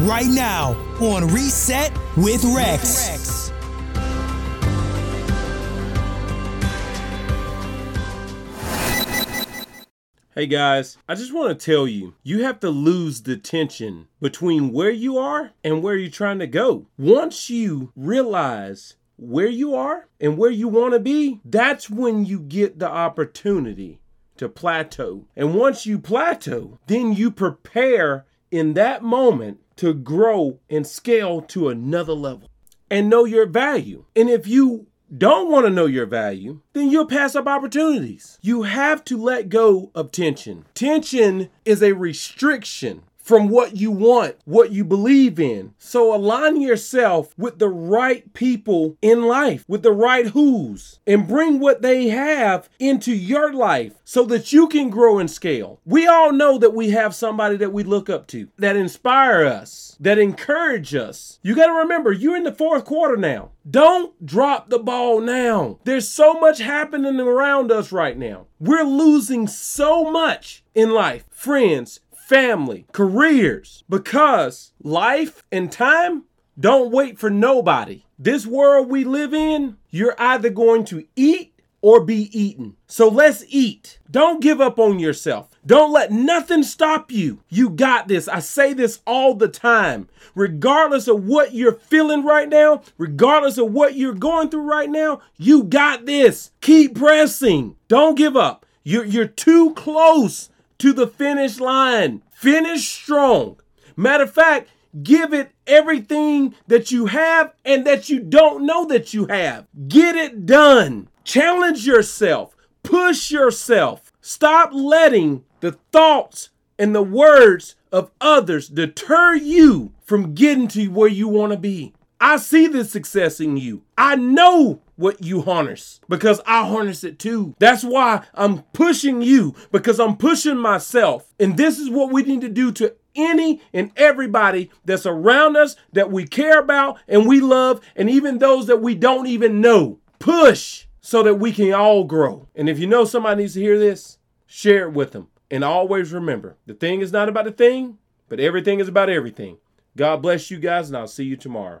right now on Reset with Rex. Hey guys, I just want to tell you, you have to lose the tension between where you are and where you're trying to go. Once you realize where you are and where you want to be, that's when you get the opportunity to plateau. And once you plateau, then you prepare in that moment to grow and scale to another level and know your value. And if you don't want to know your value, then you'll pass up opportunities. You have to let go of tension. Tension is a restriction from what you want, what you believe in. So align yourself with the right people in life, with the right who's, and bring what they have into your life so that you can grow and scale. We all know that we have somebody that we look up to, that inspire us, that encourage us. You got to remember, you're in the fourth quarter now. Don't drop the ball now. There's so much happening around us right now. We're losing so much in life, friends, family, careers, because life and time don't wait for nobody. This world we live in, you're either going to eat or be eaten. So let's eat. Don't give up on yourself. Don't let nothing stop you. You got this. I say this all the time. Regardless of what you're feeling right now, regardless of what you're going through right now, you got this. Keep pressing. Don't give up. You're too close to the finish line. Finish strong. Matter of fact, give it everything that you have and that you don't know that you have. Get it done. Challenge yourself. Push yourself. Stop letting the thoughts and the words of others deter you from getting to where you want to be. I see the success in you. I know what you harness because I harness it too. That's why I'm pushing you, because I'm pushing myself. And this is what we need to do to any and everybody that's around us that we care about and we love, and even those that we don't even know. Push so that we can all grow. And if you know somebody needs to hear this, share it with them. And always remember, the thing is not about the thing, but everything is about everything. God bless you guys, and I'll see you tomorrow.